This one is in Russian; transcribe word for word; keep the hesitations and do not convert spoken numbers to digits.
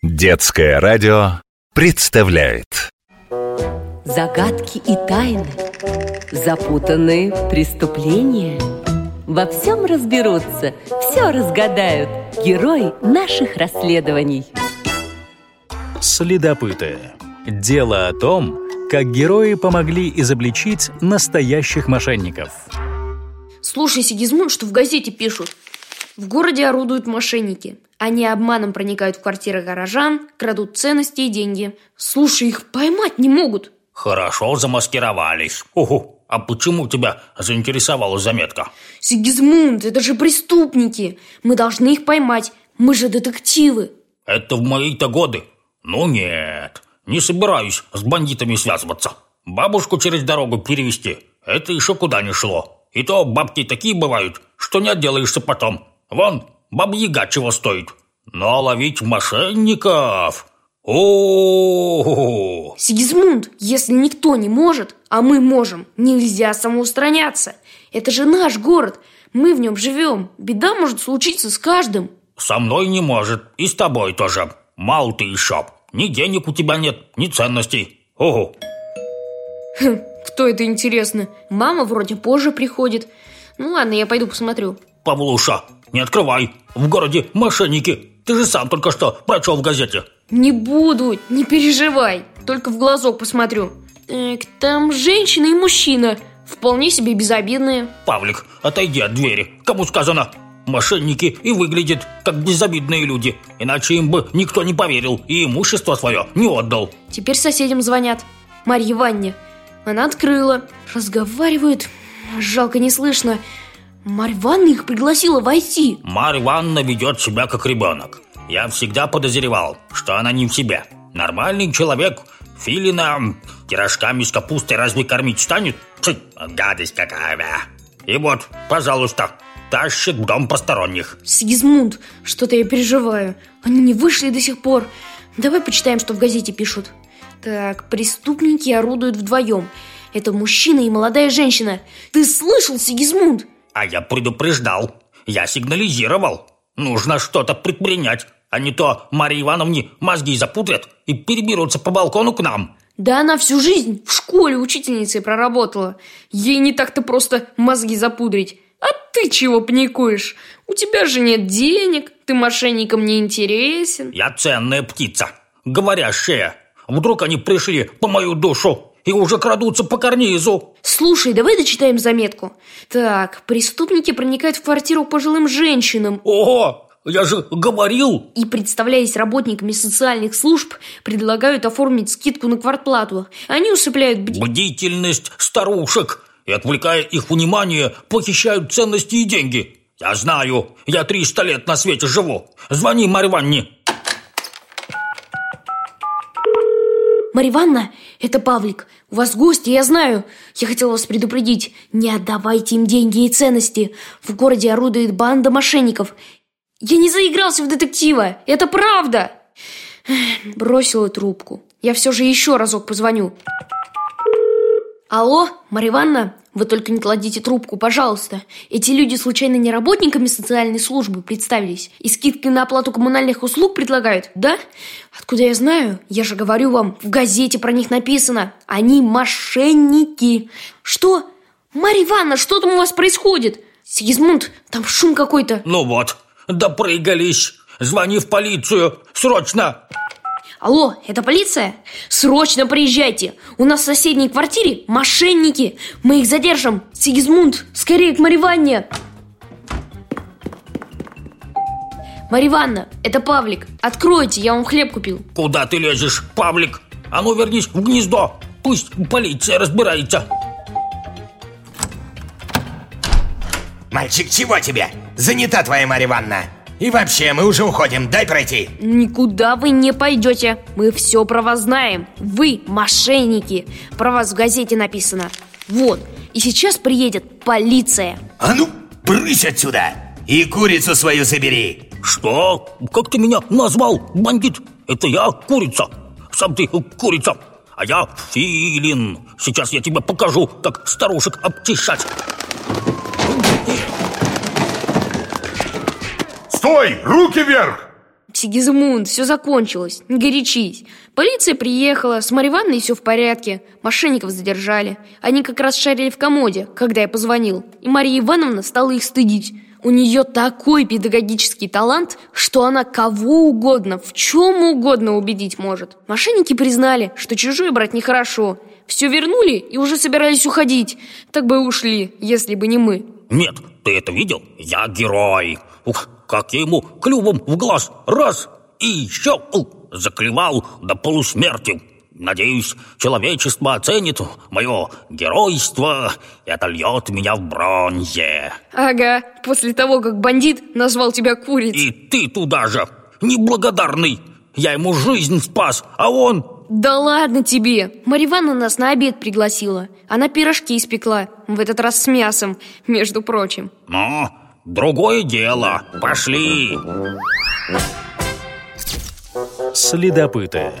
Детское радио представляет. Загадки и тайны, запутанные преступления. Во всем разберутся, все разгадают герои наших расследований. Следопыты. Дело о том, как герои помогли изобличить настоящих мошенников. Слушай, Сигизмунд, что в газете пишут. В городе орудуют мошенники. Они обманом проникают в квартиры горожан, крадут ценности и деньги. Слушай, их поймать не могут. Хорошо замаскировались. Ого, а почему тебя заинтересовала заметка? Сигизмунд, это же преступники. Мы должны их поймать. Мы же детективы. Это в мои-то годы. Ну нет, не собираюсь с бандитами связываться. Бабушку через дорогу перевести — это еще куда ни шло. И то бабки такие бывают, что не отделаешься потом. Вон, Баба Яга чего стоит. Но ловить мошенников... О-о-о-о! Сигизмунд, если никто не может, а мы можем, нельзя самоустраняться. Это же наш город, мы в нем живем. Беда может случиться с каждым. Со мной не может, и с тобой тоже. Мало ты еще. Ни денег у тебя нет, ни ценностей. Ого! Хм, кто это, интересно? Мама вроде позже приходит. Ну ладно, я пойду посмотрю. Павлуша, не открывай. В городе мошенники. Ты же сам только что прочел в газете. Не буду, не переживай. Только в глазок посмотрю. Так, там женщина и мужчина. Вполне себе безобидные. Павлик, отойди от двери. Кому сказано? Мошенники и выглядят как безобидные люди. Иначе им бы никто не поверил и имущество свое не отдал. Теперь соседям звонят. Марье Ивановне. Она открыла. Разговаривают. Жалко, не слышно. Марья Ивановна их пригласила войти. Марья Ивановна ведет себя как ребенок. Я всегда подозревал, что она не в себе. Нормальный человек Филина пирожками с капустой разве кормить станет? Цыть, гадость какая. И вот, пожалуйста, тащит в дом посторонних. Сигизмунд, что-то я переживаю. Они не вышли до сих пор. Давай почитаем, что в газете пишут. Так, преступники орудуют вдвоем. Это мужчина и молодая женщина. Ты слышал, Сигизмунд? А я предупреждал, я сигнализировал. Нужно что-то предпринять, а не то Марье Ивановне мозги запудрят и переберутся по балкону к нам. Да она всю жизнь в школе учительницей проработала. Ей не так-то просто мозги запудрить. А ты чего паникуешь? У тебя же нет денег, ты мошенникам не интересен. Я ценная птица, говорящая. Вдруг они пришли по мою душу и уже крадутся по карнизу. Слушай, давай дочитаем заметку. Так, преступники проникают в квартиру к пожилым женщинам. Ого, я же говорил. И, представляясь работниками социальных служб, предлагают оформить скидку на квартплату. Они усыпляют бд... бдительность старушек и, отвлекая их внимание, похищают ценности и деньги. Я знаю, я триста лет на свете живу. Звони Марье Ивановне. Марья Ивановна, это Павлик. У вас гости, я знаю. Я хотела вас предупредить. Не отдавайте им деньги и ценности. В городе орудует банда мошенников. Я не заигрался в детектива. Это правда. Бросила трубку. Я все же еще разок позвоню. Алло, Марья Ивановна, вы только не кладите трубку, пожалуйста. Эти люди случайно не работниками социальной службы представились? И скидки на оплату коммунальных услуг предлагают, да? Откуда я знаю? Я же говорю вам, в газете про них написано. Они мошенники. Что? Марья Ивановна, что там у вас происходит? Сигизмунд, там шум какой-то. Ну вот, допрыгались. Звони в полицию, срочно. Алло, это полиция? Срочно приезжайте! У нас в соседней квартире мошенники! Мы их задержим! Сигизмунд, скорее к Марье Ивановне! Марья Ивановна, это Павлик. Откройте, я вам хлеб купил. Куда ты лезешь, Павлик? А ну вернись в гнездо! Пусть полиция разбирается! Мальчик, чего тебе? Занята твоя Марья Ивановна! И вообще, мы уже уходим, дай пройти. Никуда вы не пойдете, мы все про вас знаем. Вы мошенники, про вас в газете написано. Вот, и сейчас приедет полиция. А ну, прысь отсюда и курицу свою забери. Что? Как ты меня назвал, бандит? Это я курица, сам ты курица, а я филин. Сейчас я тебе покажу, как старушек обчищать. Стой! Руки вверх! Сигизмунд, все закончилось, не горячись. Полиция приехала, с Марьей Ивановной все в порядке, мошенников задержали. Они как раз шарили в комоде, когда я позвонил, и Марья Ивановна стала их стыдить. У нее такой педагогический талант, что она кого угодно, в чем угодно убедить может. Мошенники признали, что чужое брать нехорошо. Все вернули и уже собирались уходить. Так бы и ушли, если бы не мы. Нет, ты это видел? Я герой. Ух, как я ему клювом в глаз раз и еще у, заклевал до полусмерти. Надеюсь, человечество оценит мое геройство и отольет меня в бронзе. Ага, после того, как бандит назвал тебя курицей. И ты туда же, неблагодарный. Я ему жизнь спас, а он... Да ладно тебе! Марья Ивановна нас на обед пригласила. Она пирожки испекла, в этот раз с мясом, между прочим. Ну, другое дело. Пошли! Следопыты.